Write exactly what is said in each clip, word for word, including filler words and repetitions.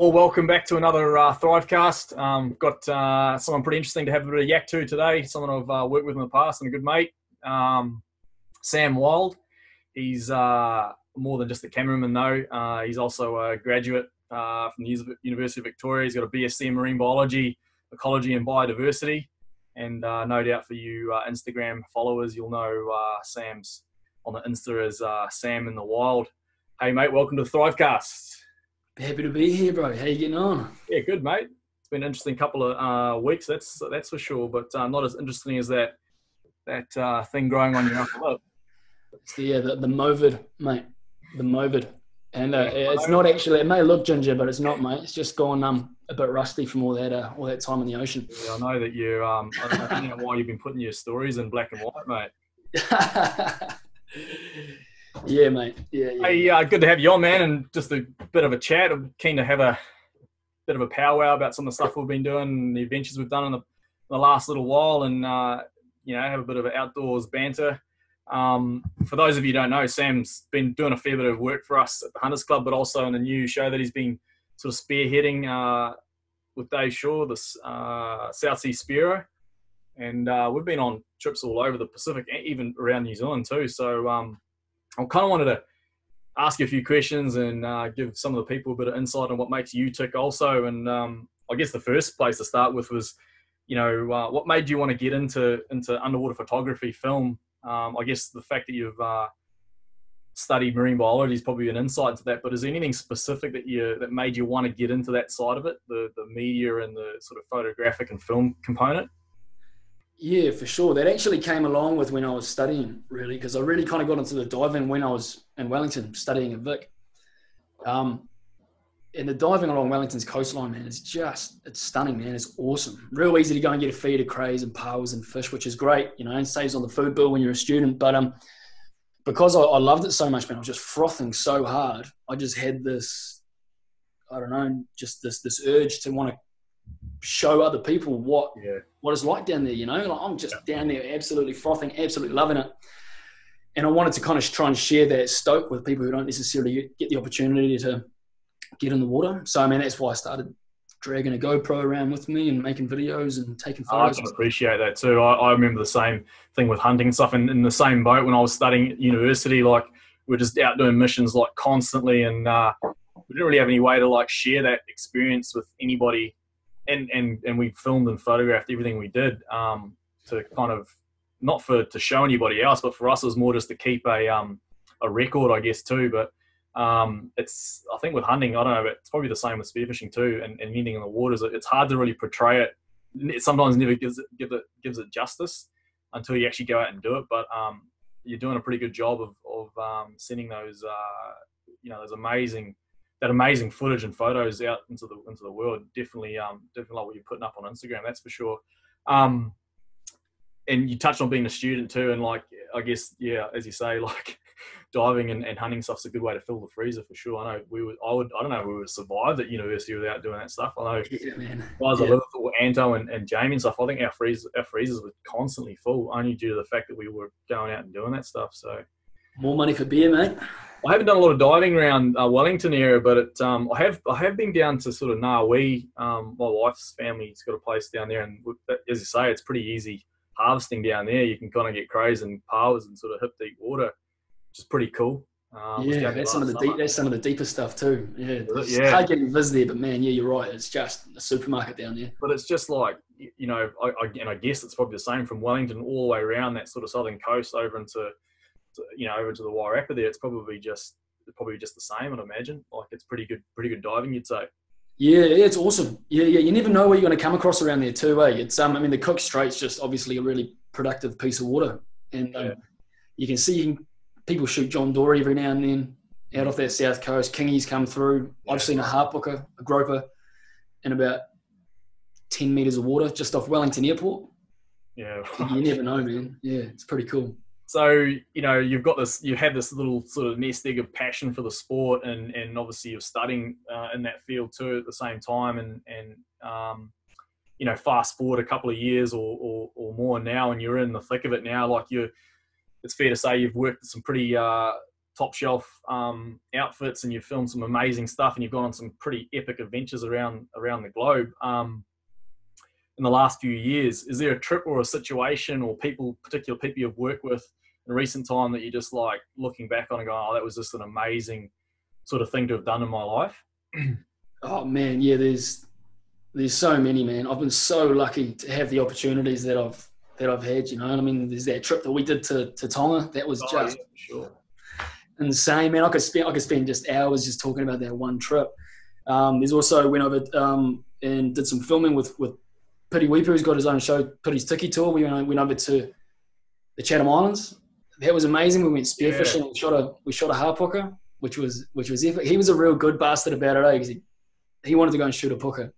Well, welcome back to another uh, Thrivecast. Um, got uh, someone pretty interesting to have a bit of yak to today, someone I've uh, worked with in the past and a good mate, um, Sam Wild. He's uh, more than just a cameraman though. Uh, he's also a graduate uh, from the University of Victoria. He's got a B S c in Marine Biology, Ecology and Biodiversity. And uh, no doubt for you uh, Instagram followers, you'll know uh, Sam's on the Insta as uh, Sam in the Wild. Hey mate, welcome to the Thrivecast. Happy to be here, bro. How you getting on? Yeah, good, mate. It's been an interesting couple of uh, weeks, that's that's for sure, but uh, not as interesting as that that uh, thing growing on your upper lip. It's the, uh, the, the MOVID, mate. The MOVID. And uh, it's not actually, it may look ginger, but it's not, mate. It's just gone um, a bit rusty from all that uh, all that time in the ocean. Yeah, I know that you, um, I don't know, I don't know why you've been putting your stories in black and white, mate. Yeah, mate. Yeah, yeah. Hey, uh, good to have you on, man, and just a bit of a chat. I'm keen to have a bit of a powwow about some of the stuff we've been doing and the adventures we've done in the, the last little while and, uh, you know, have a bit of outdoors banter. Um, for those of you who don't know, Sam's been doing a fair bit of work for us at the Hunters Club, but also in the new show that he's been sort of spearheading uh, with Dave Shaw, this uh, South Sea Spearer. And uh, we've been on trips all over the Pacific, even around New Zealand too, so... Um, I kind of wanted to ask you a few questions and uh, give some of the people a bit of insight on what makes you tick also. And um, I guess the first place to start with was, you know, uh, what made you want to get into into underwater photography, film? Um, I guess the fact that you've uh, studied marine biology is probably an insight to that, but is there anything specific that you that made you want to get into that side of it, the, the media and the sort of photographic and film component? Yeah, for sure. That actually came along with when I was studying, really, because I really kind of got into the diving when I was in Wellington studying at Vic. Um, and the diving along Wellington's coastline, man, is just, it's stunning, man. It's awesome. Real easy to go and get a feed of crays and parwers and fish, which is great, you know, and saves on the food bill when you're a student. But um, because I, I loved it so much, man, I was just frothing so hard. I just had this, I don't know, just this this urge to want to show other people what yeah. what it's like down there, you know? Like I'm just yeah. down there absolutely frothing, absolutely loving it. And I wanted to kind of try and share that stoke with people who don't necessarily get the opportunity to get in the water. So, I mean, that's why I started dragging a GoPro around with me and making videos and taking photos. I can appreciate that too. I, I remember the same thing with hunting and stuff in, in the same boat when I was studying at university. Like, we're just out doing missions like constantly and uh, we didn't really have any way to like share that experience with anybody. And, and and we filmed and photographed everything we did um, to kind of, not for to show anybody else, but for us it was more just to keep a um, a record, I guess, too. But um, it's, I think with hunting, I don't know, but it's probably the same with spearfishing too and, and anything in the waters. It's hard to really portray it. It sometimes never gives it, gives it, gives it justice until you actually go out and do it. But um, you're doing a pretty good job of, of um, sending those, uh, you know, those amazing that amazing footage and photos out into the into the world. Definitely, um, definitely like what you're putting up on Instagram, that's for sure. Um, and you touched on being a student too, and like I guess, yeah, as you say, like diving and, and hunting stuff's a good way to fill the freezer for sure. I know we would, I would, I don't know, if we would survive at university without doing that stuff. I know yeah, man. guys yeah. I live with Anto and, and Jamie and stuff. I think our freezers, our freezers were constantly full, only due to the fact that we were going out and doing that stuff. So. More money for beer, mate. I haven't done a lot of diving around uh, Wellington area, but it, um, I have I have been down to sort of Nawi. Um, my wife's family's got a place down there, and as you say, it's pretty easy harvesting down there. You can kind of get crays and powers and sort of hip deep water, which is pretty cool. Um, yeah, that's some of the deep, that's some of the deeper stuff too. Yeah, it's yeah. hard getting vis there, but man, yeah, you're right. It's just a supermarket down there. But it's just like you know, I, I, and I guess it's probably the same from Wellington all the way around that sort of southern coast over into. You know, over to the Wairarapa there, it's probably just probably just the same. I'd imagine. Like it's pretty good, pretty good diving, you'd say. Yeah, yeah, it's awesome. Yeah, yeah, you never know what you're going to come across around there too, eh? It's um, I mean, the Cook Strait's just obviously a really productive piece of water, and um, yeah. you can see you can, people shoot John Dory every now and then out off that south coast. Kingies come through. Yeah. I've seen a harpooker, a groper, in about ten meters of water just off Wellington Airport. Yeah, right. You never know, man. Yeah, it's pretty cool. So, you know, you've got this, you have this little sort of nest egg of passion for the sport and, and obviously you're studying uh, in that field too at the same time and, and um, you know, fast forward a couple of years or, or, or more now and you're in the thick of it now, like you're, it's fair to say you've worked at some pretty, uh, top shelf um, outfits, and you've filmed some amazing stuff, and you've gone on some pretty epic adventures around around the globe um, in the last few years. Is there a trip or a situation or people, particular people you've worked with in recent time that you're just like looking back on and going, oh, that was just an amazing sort of thing to have done in my life? Oh man, yeah, there's there's so many, man. I've been so lucky to have the opportunities that I've that I've had, you know. And I mean, there's that trip that we did to, to Tonga. That was oh, just yeah, sure. insane, man. I could spend I could spend just hours just talking about that one trip. Um, there's also went over um, and did some filming with with Pity Weepu, who's got his own show, Pity's Tiki Tour. We went, went over to the Chatham Islands. That was amazing. We went spearfishing. Yeah. We shot a we shot a harpooker, which was which was epic. He was a real good bastard about it, eh? Because he he wanted to go and shoot a pooker.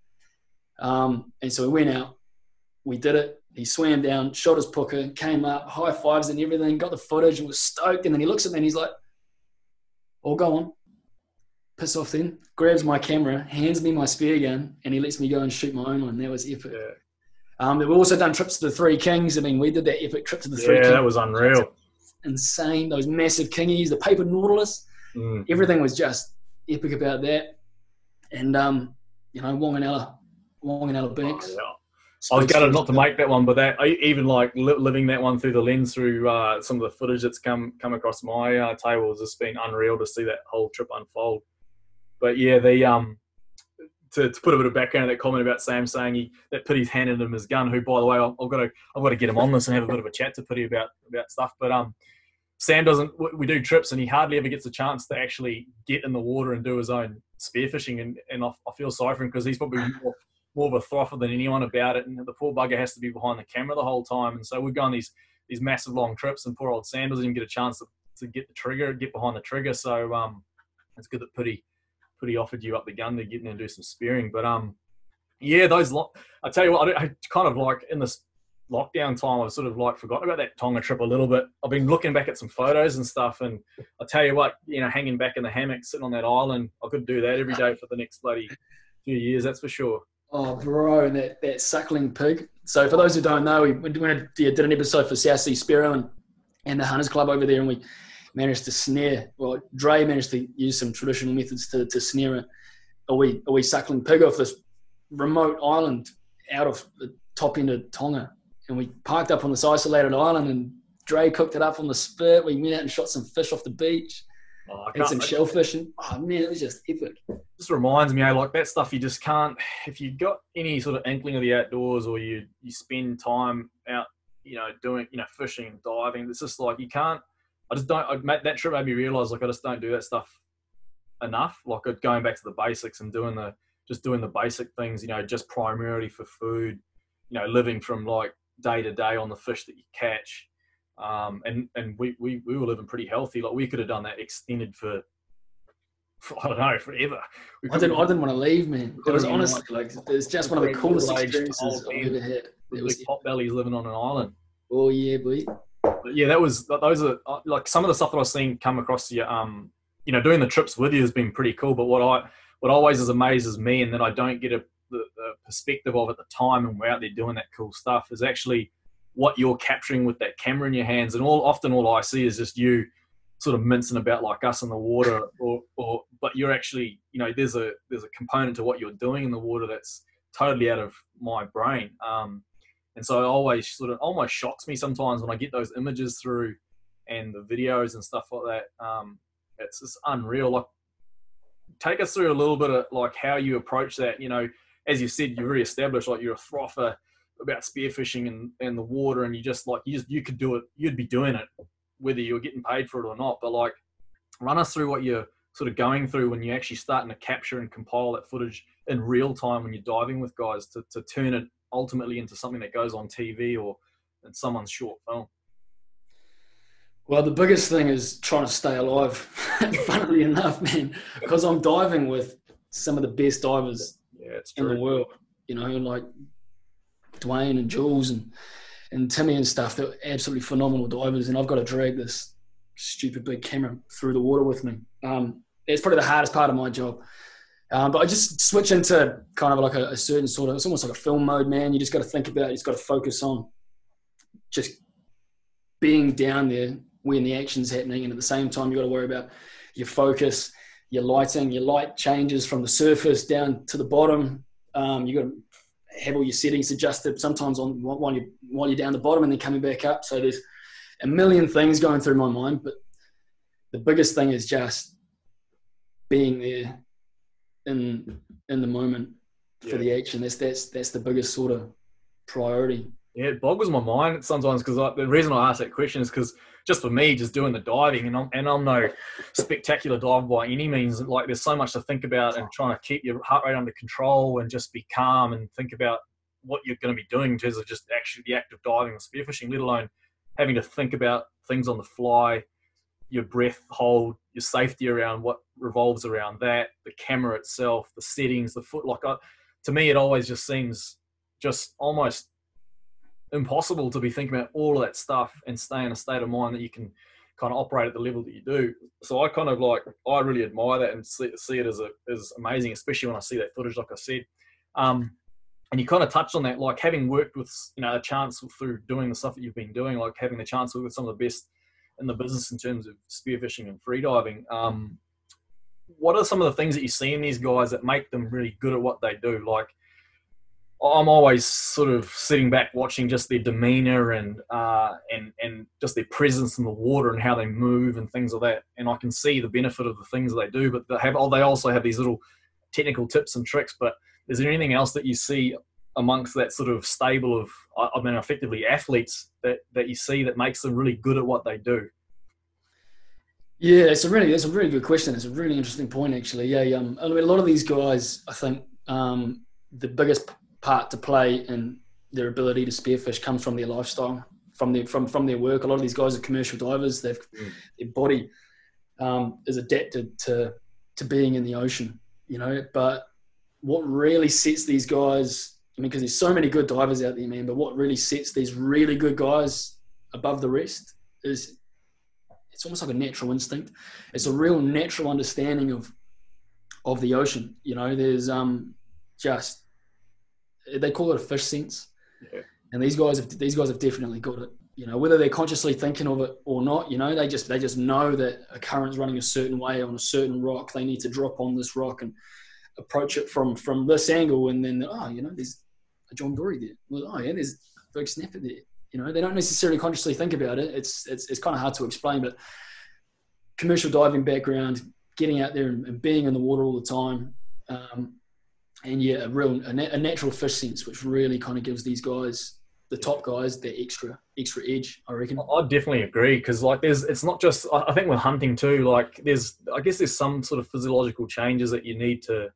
Um, and so we went out, we did it. He swam down, shot his pooker, came up, high fives and everything, got the footage and was stoked. And then he looks at me and he's like, "All go on, piss off then." Grabs my camera, hands me my spear gun, and he lets me go and shoot my own one. That was epic. Yeah. Um, we've also done trips to the Three Kings. I mean, we did that epic trip to the yeah, Three Kings. Yeah, that was unreal. Insane. Those massive kingies, the paper nautilus, mm. everything was just epic about that. And, um, you know, Wong and Ella. Long and out of Banks. Oh, yeah. I was gutted not to make that one, but that I, even like li living that one through the lens, through uh, some of the footage that's come come across my uh, table, has just been unreal to see that whole trip unfold. But yeah, the um, to, to put a bit of background to that comment about Sam saying he, that Pity's handed him his gun. Who, by the way, I've, I've got to I've got to get him on this and have a bit of a chat to Pity about about stuff. But um, Sam doesn't. We do trips, and he hardly ever gets a chance to actually get in the water and do his own spearfishing. And and I, I feel sorry for him because he's probably more, more of a throttle than anyone about it, and the poor bugger has to be behind the camera the whole time. And so we go on these these massive long trips, and poor old Sam doesn't even get a chance to, to get the trigger, get behind the trigger. So um, it's good that Pity Pity offered you up the gun to get in and do some spearing. But um, yeah, those lo I tell you what, I, I kind of like in this lockdown time, I've sort of like forgotten about that Tonga trip a little bit. I've been looking back at some photos and stuff, and I tell you what, you know, hanging back in the hammock, sitting on that island, I could do that every day for the next bloody few years, that's for sure. Oh, bro, and that, that suckling pig. So for those who don't know, we, we did an episode for South Sea Spearer and, and the Hunters Club over there, and we managed to snare, well, Dre managed to use some traditional methods to, to snare a, a, wee, a wee suckling pig off this remote island out of the top end of Tonga. And we parked up on this isolated island, and Dre cooked it up on the spit. We went out and shot some fish off the beach. Oh, and some shellfish, and oh man, it was just epic. Just reminds me, eh, like that stuff you just can't. If you've got any sort of inkling of the outdoors, or you you spend time out, you know, doing, you know, fishing and diving, it's just like you can't. I just don't. I, that trip made me realise like I just don't do that stuff enough. Like going back to the basics and doing the just doing the basic things, you know, just primarily for food, you know, living from like day to day on the fish that you catch. Um, and, and we, we, we were living pretty healthy. Like we could have done that extended for, for I don't know, forever. I didn't, I didn't want to leave, man. It was honestly like, like, it's just one of the coolest experiences I've ever had. It was pot bellies living on an island. Oh yeah, boy. But yeah, that was, those are like some of the stuff that I've seen come across to you. Um, you know, doing the trips with you has been pretty cool, but what I, what always is amazes me, and that I don't get a the, the perspective of at the time, and we're out there doing that cool stuff, is actually what you're capturing with that camera in your hands. And all often all I see is just you sort of mincing about like us in the water, or, or but you're actually, you know, there's a there's a component to what you're doing in the water that's totally out of my brain. Um, and so it always sort of almost shocks me sometimes when I get those images through and the videos and stuff like that. Um, it's just unreal. Like, take us through a little bit of like how you approach that. You know, as you said, you're re-established, like you're a throffer about spearfishing and, and the water, and you just like you just you could do it, you'd be doing it whether you're getting paid for it or not. But like, run us through what you're sort of going through when you're actually starting to capture and compile that footage in real time when you're diving with guys to, to turn it ultimately into something that goes on T V or in someone's short film. Well, the biggest thing is trying to stay alive, funnily enough, man, because I'm diving with some of the best divers yeah, it's in the world, you know, like Dwayne and Jules and, and Timmy and stuff. They're absolutely phenomenal divers, and I've got to drag this stupid big camera through the water with me. Um, it's probably the hardest part of my job. Um, but I just switch into kind of like a, a certain sort of, it's almost like a film mode, man. You just got to think about it. You just got to focus on just being down there when the action's happening, and at the same time you've got to worry about your focus, your lighting, your light changes from the surface down to the bottom. Um, you've got to have all your settings adjusted sometimes on while you're, while you're down the bottom and then coming back up. So there's a million things going through my mind, but the biggest thing is just being there in in the moment for yeah. the action. That's, that's, that's the biggest sort of priority. Yeah, it boggles my mind sometimes, because the reason I ask that question is because just for me, just doing the diving, and I'm, and I'm no spectacular diver by any means. Like, there's so much to think about and trying to keep your heart rate under control and just be calm and think about what you're going to be doing in terms of just actually the act of diving and spearfishing, let alone having to think about things on the fly, your breath hold, your safety around what revolves around that, the camera itself, the settings, the foot. Like, I, to me, it always just seems just almost impossible to be thinking about all of that stuff and stay in a state of mind that you can kind of operate at the level that you do. So I kind of like, I really admire that and see, see it as, a, as amazing, especially when I see that footage, like I said. Um, and you kind of touched on that, like having worked with, you know, a chance through doing the stuff that you've been doing, like having the chance to work with some of the best in the business in terms of spearfishing and freediving. Um, what are some of the things that you see in these guys that make them really good at what they do? Like, I'm always sort of sitting back watching just their demeanor and uh, and and just their presence in the water and how they move and things like that. And I can see the benefit of the things that they do, but they have, oh, they also have these little technical tips and tricks. But is there anything else that you see amongst that sort of stable of, I mean, effectively athletes that, that you see that makes them really good at what they do? Yeah, it's a really, it's a really good question. It's a really interesting point, actually. Yeah, um, a lot of these guys, I think um, the biggest part to play and their ability to spearfish comes from their lifestyle, from their from from their work. A lot of these guys are commercial divers. They've mm. their body um, is adapted to to being in the ocean, you know. But what really sets these guys, I mean, because there's so many good divers out there, man. But what really sets these really good guys above the rest is it's almost like a natural instinct. It's a real natural understanding of of the ocean. You know, there's um just they call it a fish sense, yeah. and these guys have these guys have definitely got it. You know, whether they're consciously thinking of it or not, you know, they just they just know that a current's running a certain way on a certain rock. They need to drop on this rock and approach it from from this angle, and then oh, you know, there's a John Dory there. Well, oh yeah, there's a big snapper there. You know, they don't necessarily consciously think about it. It's it's it's kind of hard to explain, but commercial diving background, getting out there and, and being in the water all the time. Um, And yeah, a real a, nat- a natural fish sense, which really kind of gives these guys, the top guys, their extra extra edge, I reckon. I definitely agree, because like there's, it's not just, I think with hunting too, like there's, I guess there's some sort of physiological changes that you need to,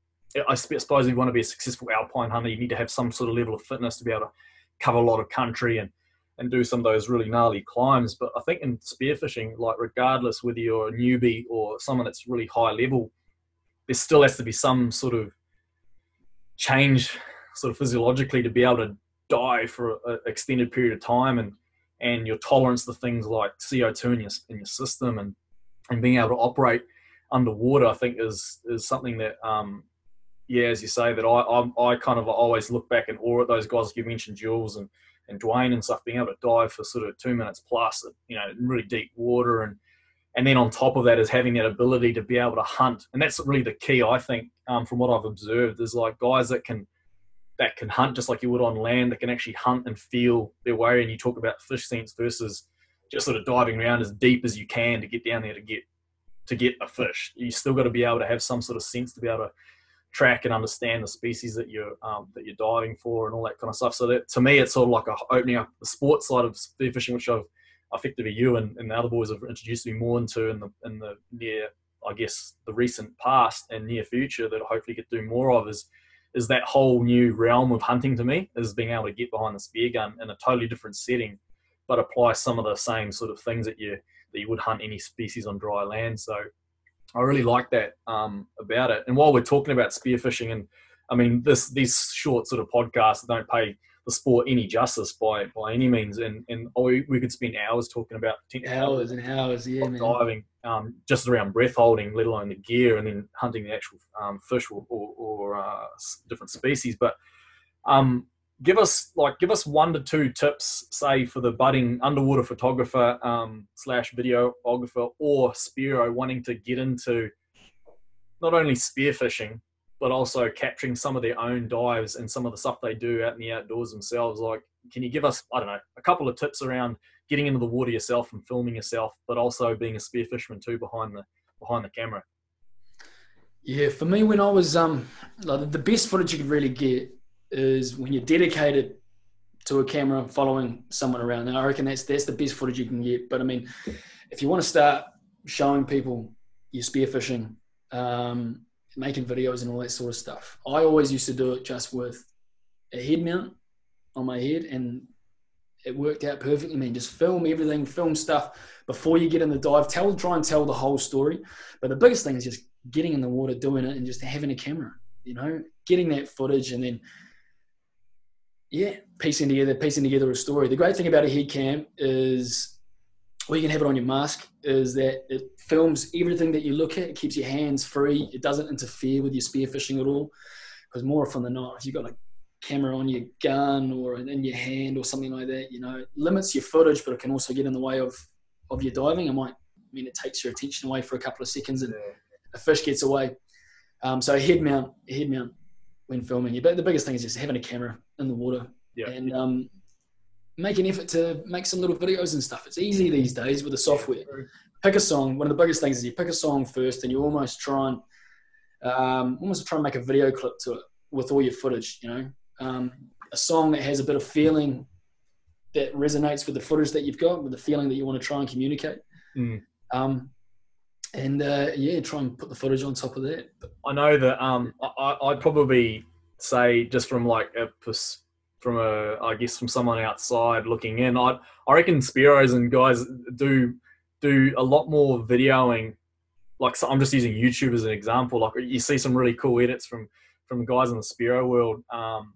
I suppose if you want to be a successful alpine hunter, you need to have some sort of level of fitness to be able to cover a lot of country and, and do some of those really gnarly climbs. But I think in spearfishing, like regardless whether you're a newbie or someone that's really high level, there still has to be some sort of change sort of physiologically to be able to dive for an extended period of time, and and your tolerance to things like C O two in your, in your system and and being able to operate underwater, I think is is something that um yeah as you say that I I, I kind of always look back in awe at those guys like you mentioned, Jules and and Dwayne and stuff, being able to dive for sort of two minutes plus, you know, in really deep water, and and then on top of that is having that ability to be able to hunt. And that's really the key, I think, um, from what I've observed, is like guys that can that can hunt just like you would on land, that can actually hunt and feel their way. And you talk about fish sense versus just sort of diving around as deep as you can to get down there to get to get a fish. You still got to be able to have some sort of sense to be able to track and understand the species that you're, um, that you're diving for and all that kind of stuff. So that, to me, it's sort of like a, opening up the sports side of spearfishing, which I've, effectively you and, and the other boys have introduced me more into in the in the near, I guess, the recent past and near future that I hopefully get to do more of, is is that whole new realm of hunting. To me, is being able to get behind the spear gun in a totally different setting, but apply some of the same sort of things that you that you would hunt any species on dry land. So I really like that um, about it. And while we're talking about spearfishing, and I mean this these short sort of podcasts don't pay the sport any justice by by any means, and and we, we could spend hours talking about hours and hours, yeah, man. Diving, um, just around breath holding, let alone the gear, and then hunting the actual um, fish or or, or uh, different species. But um, give us like give us one to two tips, say, for the budding underwater photographer um, slash videographer or spearo wanting to get into not only spearfishing but also capturing some of their own dives and some of the stuff they do out in the outdoors themselves. Like, can you give us, I don't know, a couple of tips around getting into the water yourself and filming yourself, but also being a spearfisherman too behind the behind the camera? Yeah, for me, when I was um, like the best footage you could really get is when you're dedicated to a camera following someone around. And I reckon that's that's the best footage you can get. But I mean, if you want to start showing people your spearfishing, um, making videos and all that sort of stuff, I always used to do it just with a head mount on my head, and it worked out perfectly. I mean, just film everything, film stuff before you get in the dive. Tell, try and tell the whole story. But the biggest thing is just getting in the water, doing it, and just having a camera, you know, getting that footage, and then, yeah, piecing together, piecing together a story. The great thing about a head cam is, or you can have it on your mask, is that it films everything that you look at. It keeps your hands free. It doesn't interfere with your spearfishing at all, because more often than not, if you've got a camera on your gun or in your hand or something like that, you know, it limits your footage, but it can also get in the way of, of your diving. It might, I mean, it takes your attention away for a couple of seconds and a fish gets away. Um, so head mount, head mount when filming. But the biggest thing is just having a camera in the water, yeah, and um, make an effort to make some little videos and stuff. It's easy these days with the software. Pick a song. One of the biggest things is you pick a song first, and you almost try and um, almost try and make a video clip to it with all your footage. You know, um, a song that has a bit of feeling that resonates with the footage that you've got, with the feeling that you want to try and communicate. Mm. Um, And uh, yeah, try and put the footage on top of that. I know that um, I, I'd probably say, just from like a from a I guess from someone outside looking in, I I reckon spearos and guys do do a lot more videoing. Like, so I'm just using YouTube as an example. Like, you see some really cool edits from from guys in the spearo world um,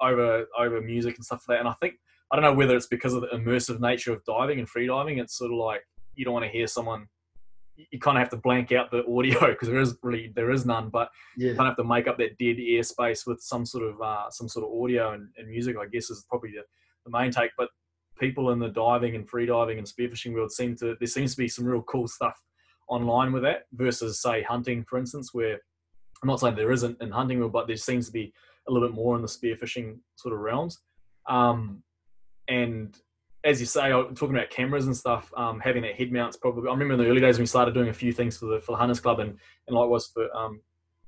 over over music and stuff like that. And I think, I don't know whether it's because of the immersive nature of diving and free diving. It's sort of like you don't want to hear someone. You kind of have to blank out the audio because there is really there is none, but yeah, you kind of have to make up that dead air space with some sort of uh, some sort of audio and, and music, I guess, is probably the, the main take. But people in the diving and free diving and spearfishing world seem to there seems to be some real cool stuff online with that versus, say, hunting, for instance, where I'm not saying there isn't in hunting world, but there seems to be a little bit more in the spearfishing sort of realms. Um, and as you say, talking about cameras and stuff, um, having that head mount's probably. I remember in the early days when we started doing a few things for the, for the Hunters Club and, and likewise for um,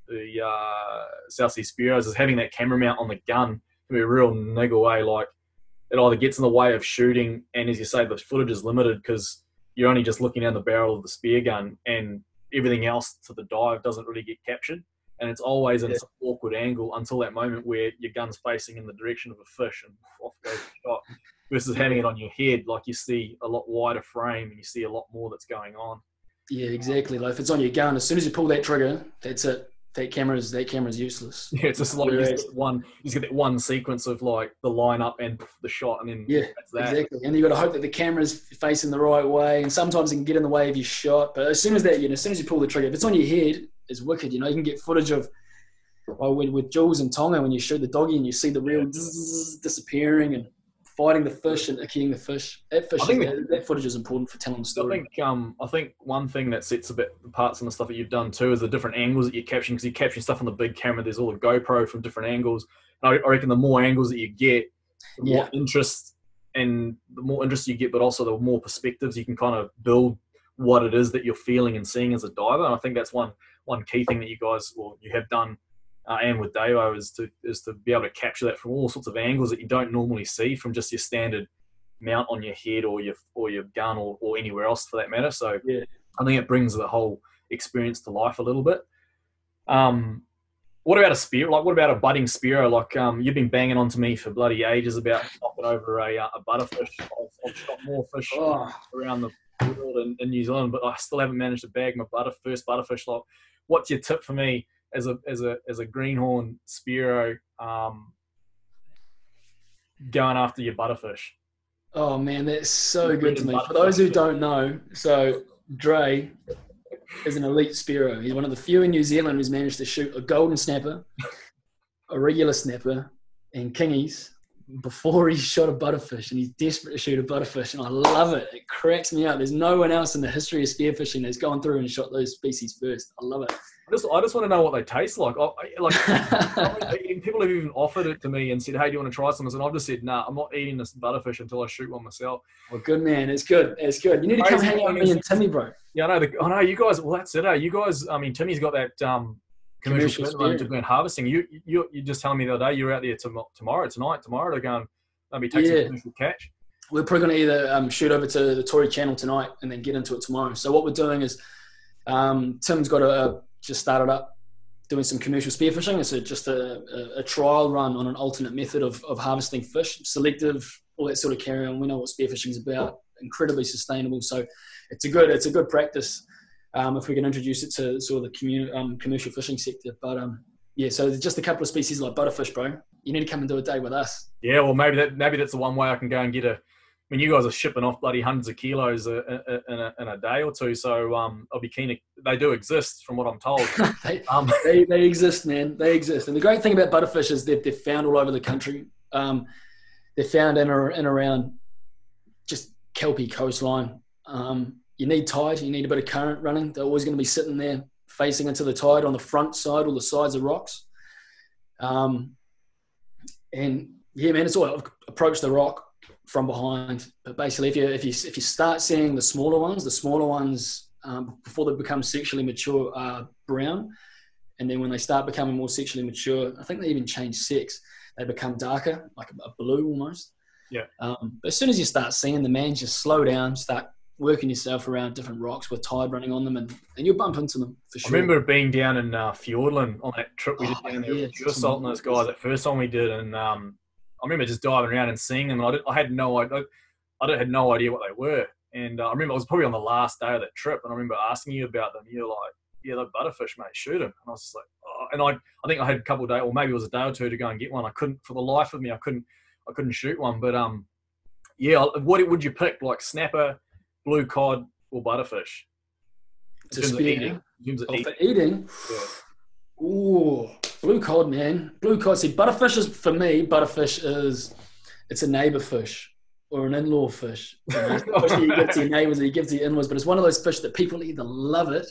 the uh, South Sea Spearers, is having that camera mount on the gun can be a real niggle way. Like, it either gets in the way of shooting, and as you say, the footage is limited because you're only just looking down the barrel of the spear gun, and everything else to the dive doesn't really get captured. And it's always yeah. in some awkward angle until that moment where your gun's facing in the direction of a fish and off goes the shot, versus having it on your head. Like, you see a lot wider frame and you see a lot more that's going on. Yeah, exactly. Like, if it's on your gun, as soon as you pull that trigger, that's it. That camera's, that camera's useless. Yeah, it's just like you just get one, you just get that one sequence of like the line up and the shot, and then yeah, that's that. Exactly. And you've got to hope that the camera's facing the right way, and sometimes it can get in the way of your shot. But as soon as that, you know, as soon as you pull the trigger, if it's on your head, it's wicked. You know, you can get footage of well, with, with Jules and Tonga when you shoot the doggy and you see the reel yeah. zzz, disappearing and fighting the fish and hitting the fish. That fish, that, that, that footage is important for telling the story. I think, um, I think one thing that sets a bit apart from the stuff that you've done too is the different angles that you're capturing, because you're capturing stuff on the big camera. There's all the GoPro from different angles. And I, I reckon the more angles that you get, the yeah. more interest and the more interest you get, but also the more perspectives you can kind of build what it is that you're feeling and seeing as a diver. And I think that's one one key thing that you guys, or you have done, Uh, and with Davo, is to is to be able to capture that from all sorts of angles that you don't normally see from just your standard mount on your head or your or your gun or, or anywhere else for that matter. So yeah. I think it brings the whole experience to life a little bit. Um, what about a spear? Like, what about a budding spearo? Like, um, you've been banging on to me for bloody ages about knocking over a uh, a butterfish. I've, I've shot more fish oh. around the world in, in New Zealand, but I still haven't managed to bag my butter, first butterfish. Like, what's your tip for me as a as a as a greenhorn spearo um, going after your butterfish? Oh man, that's so You're good to me. For those who don't know, so Dre is an elite spearo. He's one of the few in New Zealand who's managed to shoot a golden snapper, a regular snapper, and kingies before he shot a butterfish, and he's desperate to shoot a butterfish, and I love it. It cracks me up. There's no one else in the history of spearfishing that's gone through and shot those species first. I love it. I just, I just want to know what they taste like. I, like people have even offered it to me and said, hey, do you want to try some? And I've just said, nah, I'm not eating this butterfish until I shoot one myself. Well, good, man. It's good. It's good. You need to come hang out with me and Timmy, bro. Yeah, I know. The, I know you guys. Well, that's it. Eh? You guys, I mean, Timmy's got that um, commercial experience to learn harvesting. You, you, you just telling me the other day you were out there tom tomorrow, tonight, tomorrow, to go and maybe take yeah. some commercial catch. We're probably going to either um, shoot over to the Tory Channel tonight and then get into it tomorrow. So what we're doing is um, Tim's got a, a just started up doing some commercial spearfishing. It's a, just a, a, a trial run on an alternate method of, of harvesting fish, selective, all that sort of carry on. We know what spearfishing is about, incredibly sustainable. So it's a good, it's a good practice um, if we can introduce it to sort of the commu um, commercial fishing sector. But um, yeah, so there's just a couple of species like butterfish, bro. You need to come and do a day with us. Yeah, well, maybe that maybe that's the one way I can go and get a. I mean, you guys are shipping off bloody hundreds of kilos in a, in a, in a day or two, so um, I'll be keen to, they do exist from what I'm told. they, um, they, they exist, man. They exist. And the great thing about butterfish is they're, they're found all over the country. Um, they're found in or in around just kelpie coastline. Um, you need tide. You need a bit of current running. They're always going to be sitting there facing into the tide on the front side or the sides of rocks. Um, and, yeah, man, it's all approach the rock from behind. But basically, if you if you if you start seeing the smaller ones, the smaller ones um, before they become sexually mature are brown, and then when they start becoming more sexually mature, I think they even change sex. They become darker, like a blue almost. Yeah. Um, but as soon as you start seeing them, man, just slow down, start working yourself around different rocks with tide running on them, and, and you'll bump into them for sure. I remember being down in uh, Fiordland on that trip we did oh, down there yeah, with Pure Salt and those guys. That first time we did, and um. I remember just diving around and seeing them. I, did, I had no idea. I had no idea what they were. And uh, I remember I was probably on the last day of that trip, and I remember asking you about them. You're like, "Yeah, they're butterfish, mate. Shoot them." And I was just like, "Oh." And I, I think I had a couple of days, or maybe it was a day or two, to go and get one. I couldn't, for the life of me, I couldn't, I couldn't shoot one. But um, yeah. What would you pick? Like snapper, blue cod, or butterfish? In terms of eating. In terms of eating. For eating. Yeah. Ooh. Blue cod, man. Blue cod. See, butterfish is, for me, butterfish is, it's a neighbour fish or an in-law fish. You know, you give to your neighbours or you give to your in-laws, but it's one of those fish that people either love it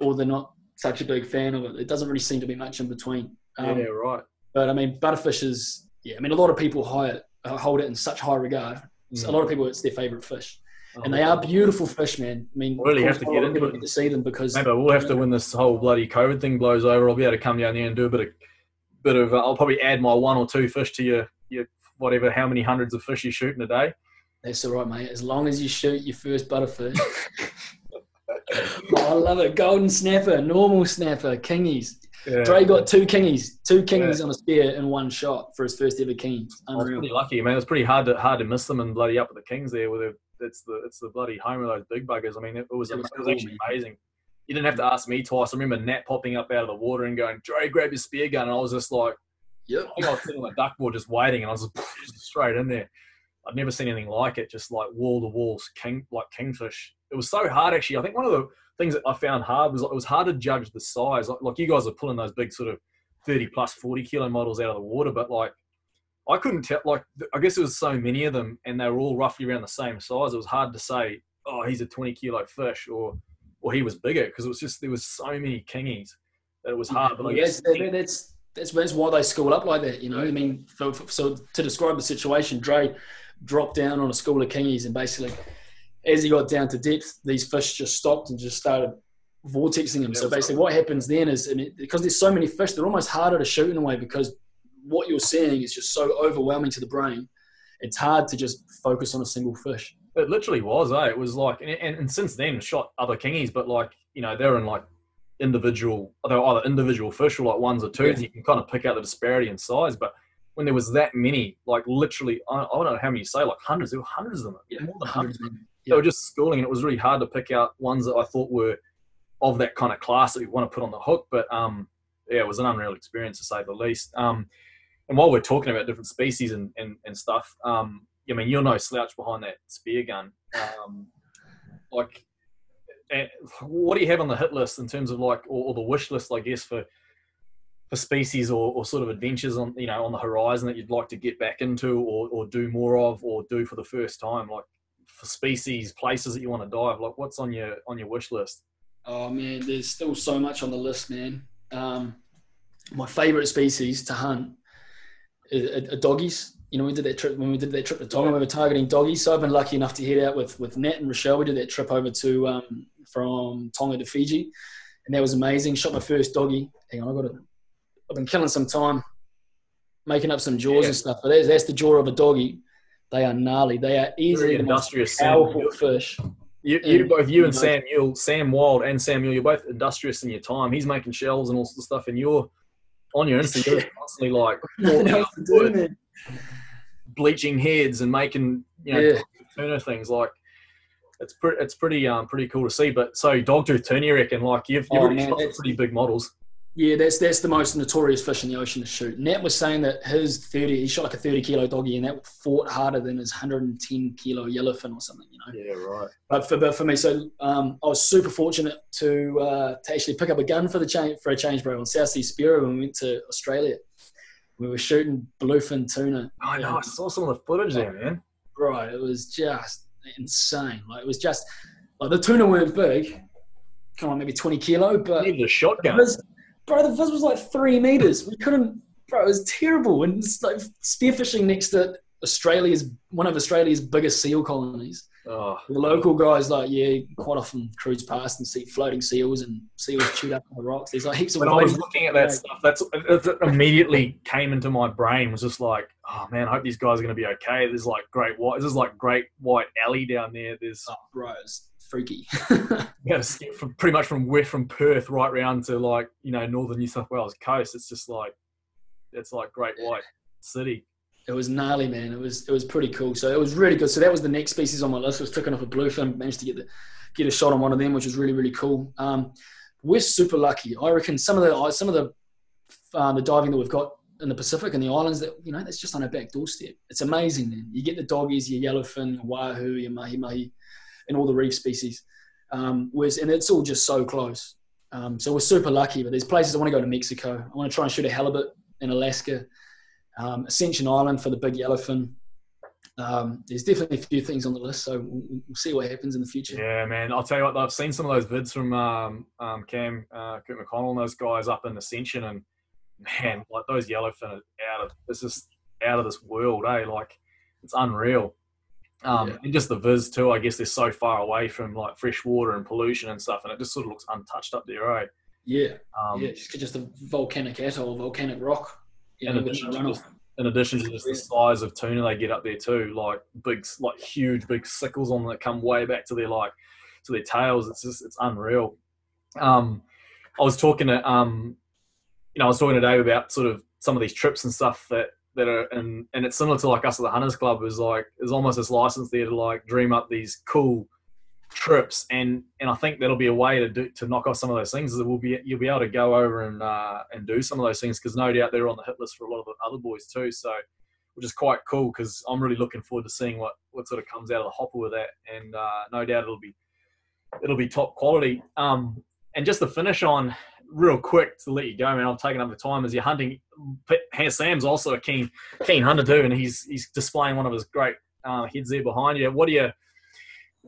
or they're not such a big fan of it. It doesn't really seem to be much in between. Um, yeah, right. But, I mean, butterfish is, yeah, I mean, a lot of people high it, uh, hold it in such high regard. Mm. So a lot of people, it's their favourite fish. And they are beautiful fish, man. I mean, really have to get into it to see them because maybe we'll have to, when this whole bloody COVID thing blows over, I'll be able to come down there and do a bit of, bit of. Uh, I'll probably add my one or two fish to your, your whatever, how many hundreds of fish you shoot in a day. That's all right, mate. As long as you shoot your first butterfish. Oh, I love it. Golden snapper, normal snapper, kingies. Yeah. Dre got two kingies, two kingies yeah. on a spear in one shot for his first ever king. Unreal. I was pretty lucky, man. It was pretty hard to hard to miss them and bloody up at the Kings there with a. It's the it's the bloody home of those big buggers. I mean, it, it was, it was, it was actually amazing. You didn't have to ask me twice. I remember Nat popping up out of the water and going, "Dre, grab your spear gun," and I was just like, "Yeah." I was sitting on the duckboard just waiting, and I was just, just straight in there. I'd never seen anything like it, just like wall to walls, king like kingfish. It was so hard actually. I think one of the things that I found hard was like, it was hard to judge the size. Like, like you guys are pulling those big sort of thirty plus, forty kilo models out of the water, but like. I couldn't tell, like, I guess there was so many of them and they were all roughly around the same size. It was hard to say, oh, he's a twenty kilo fish or, or he was bigger because it was just, there was so many kingies that it was hard. But I guess yeah, that's, that's, that's why they school up like that, you know? I mean, for, for, so to describe the situation, Dre dropped down on a school of kingies and basically as he got down to depth, these fish just stopped and just started vortexing him. Yeah, so basically what happens then is, and it, because there's so many fish, they're almost harder to shoot in a way because what you're seeing is just so overwhelming to the brain. It's hard to just focus on a single fish. It literally was, eh? It was like, and, and, and since then shot other kingies, but like, you know, they're in like individual, they're either individual fish or like ones or twos. Yeah. You can kind of pick out the disparity in size, but when there was that many, like literally, I, I don't know how many you say, like hundreds, there were hundreds of them. Yeah, more than hundreds. hundreds. Yeah. They were just schooling and it was really hard to pick out ones that I thought were of that kind of class that you want to put on the hook. But um, yeah, it was an unreal experience to say the least. Um, And while we're talking about different species and, and, and stuff, um, I mean, you're no slouch behind that spear gun. Um, like, what do you have on the hit list in terms of like, or, or the wish list, I guess, for for species or, or sort of adventures on, you know, on the horizon that you'd like to get back into or, or do more of or do for the first time, like for species, places that you want to dive, like what's on your, on your wish list? Oh man, there's still so much on the list, man. Um, my favorite species to hunt are, are doggies. You know, we did that trip, when we did that trip to Tonga, we were targeting doggies. So I've been lucky enough to head out with, with Nat and Rochelle. We did that trip over to, um, from Tonga to Fiji, and that was amazing. Shot my first doggie. Hang on, I've got to, I've been killing some time making up some jaws yeah. and stuff, but that's, that's the jaw of a doggie. They are gnarly. They are easily very industrious, powerful fish. You, you and, both, you and know, Sam, you'll, Sam Wild and Samuel, you're both industrious in your time. He's making shells and all sorts of stuff, and you're on your Instagram yeah. constantly like doing, bleaching heads and making, you know, yeah. tuna things. Like it's pretty, it's pretty, um, pretty cool to see. But so dogtooth tuna, you reckon? Like you've, you've oh, already man, shot pretty big models. Yeah, that's that's the most notorious fish in the ocean to shoot. Nat was saying that his thirty, he shot like a thirty kilo doggy, and that fought harder than his one hundred ten kilo yellowfin or something, you know. Yeah, right. But for but for me, so um, I was super fortunate to uh, to actually pick up a gun for the change for a change, bro, on South Sea Spearer when we went to Australia. We were shooting bluefin tuna. I know, I saw some of the footage there, man. Right, it was just insane. Like it was just like the tuna weren't big. Come on, maybe twenty kilo, but needed a shotgun. Bro, the fish was like three meters. We couldn't, bro, it was terrible. And it's like spearfishing next to Australia's, one of Australia's biggest seal colonies. Oh. The local guys, like, yeah, quite often cruise past and see floating seals and seals chewed up on the rocks. There's like heaps of. When I was looking at that stuff, that's it immediately came into my brain. It was just like, oh man, I hope these guys are going to be okay. There's like great white, this is like Great White Alley down there. There's, oh, bro, it's freaky. Yeah, from pretty much from where from Perth right round to like, you know, northern New South Wales coast. It's just like, it's like Great White City. It was gnarly, man. It was it was pretty cool. So it was really good. So that was the next species on my list. I was ticking off a bluefin. Managed to get the get a shot on one of them, which was really really cool. Um, we're super lucky. I reckon some of the some of the uh, the diving that we've got in the Pacific and the islands, that you know, that's just on our back doorstep. It's amazing, man. You get the doggies, your yellowfin, your wahoo, your mahi mahi, and all the reef species. Um, whereas, and it's all just so close. Um, so we're super lucky, but there's places I want to go to Mexico. I want to try and shoot a halibut in Alaska, um, Ascension Island for the big yellowfin. Um, there's definitely a few things on the list, so we'll, we'll see what happens in the future. Yeah, man. I'll tell you what, I've seen some of those vids from um, um, Cam, uh, Kurt McConnell and those guys up in Ascension, and man, like those yellowfin are out of, it's just out of this world, eh? Like it's unreal. Um, yeah. And just the viz too, I guess they're so far away from like fresh water and pollution and stuff, and it just sort of looks untouched up there, right? Yeah, um, yeah, it's just a volcanic atoll, volcanic rock. You in, know, addition just, in addition to just the size of tuna they get up there too, like big, like huge, big sickles on that come way back to their like to their tails. It's just it's unreal. Um, I was talking to um, you know, I was talking to Dave about sort of some of these trips and stuff that. That are and and it's similar to like us at the Hunters Club, is like there's almost this license there to like dream up these cool trips, and and I think that'll be a way to do to knock off some of those things. Is that we'll be you'll be able to go over and uh, and do some of those things, because no doubt they're on the hit list for a lot of the other boys too. So, which is quite cool, because I'm really looking forward to seeing what what sort of comes out of the hopper with that, and uh, no doubt it'll be it'll be top quality. Um, and just to finish on. Real quick to let you go, man. I've taken up the time as you're hunting. Sam's also a keen, keen hunter too, and he's he's displaying one of his great uh, heads there behind you. What are your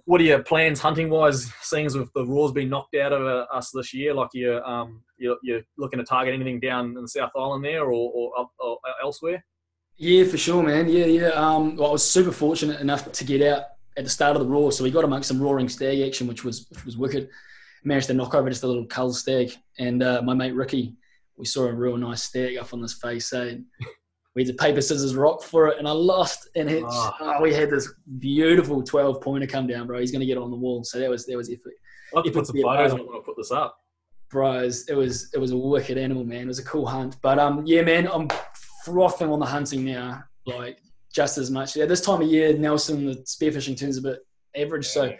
what are your plans hunting wise? Seeing as with the roar's been knocked out of uh, us this year, like you um you're, you're looking to target anything down in the South Island there or or, up, or elsewhere? Yeah, for sure, man. Yeah, yeah. Um, well, I was super fortunate enough to get out at the start of the roar, so we got amongst some roaring stag action, which was which was wicked. Managed to knock over just a little cull stag, and uh, my mate Ricky, we saw a real nice stag up on this face, eh? We had the paper, scissors, rock for it, and I lost. And it's, oh. Oh, we had this beautiful twelve pointer come down, bro. He's going to get on the wall, so that was that was epic. I'll have to put some photos on when I put this up, bro. It was, it was it was a wicked animal, man. It was a cool hunt, but um, yeah, man, I'm frothing on the hunting now, like just as much. Yeah, this time of year, Nelson, the spearfishing turns a bit average, yeah. So.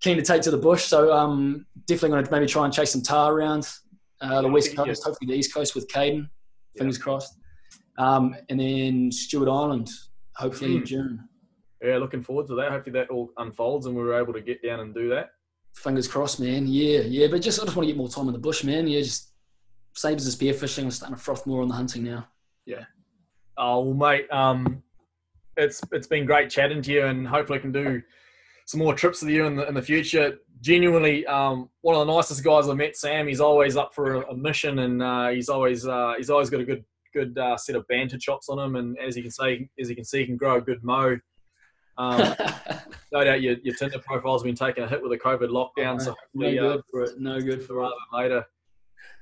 Keen to take to the bush, so um, definitely going to maybe try and chase some tar around uh, the yeah, west coast, yeah. Hopefully the east coast with Caden, fingers yeah. crossed, um, and then Stewart Island, hopefully mm. in June. Yeah, looking forward to that. Hopefully that all unfolds and we were able to get down and do that. Fingers crossed, man. Yeah, yeah, but just I just want to get more time in the bush, man. Yeah, just sabres and spearfishing. I'm starting to froth more on the hunting now. Yeah. Oh, well, mate, um, it's it's been great chatting to you, and hopefully I can do some more trips with you in the, in the future. Genuinely, um, one of the nicest guys I've met, Sam. He's always up for a, a mission, and uh, he's always uh, he's always got a good good uh, set of banter chops on him. And as you can see, as you can see, he can grow a good mo. Um, no doubt your, your Tinder profile's been taking a hit with the COVID lockdown, so hopefully no good for uh, it. No good for rather later.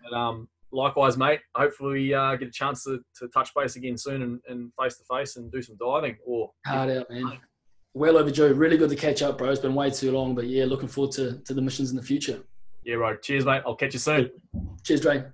But um, likewise, mate. Hopefully, we uh, get a chance to, to touch base again soon, and, and face to face, and do some diving. Or hard out, man. Well overdue. Really good to catch up, bro. It's been way too long, but yeah, looking forward to, to the missions in the future. Yeah, right. Cheers, mate. I'll catch you soon. Cheers, Dre.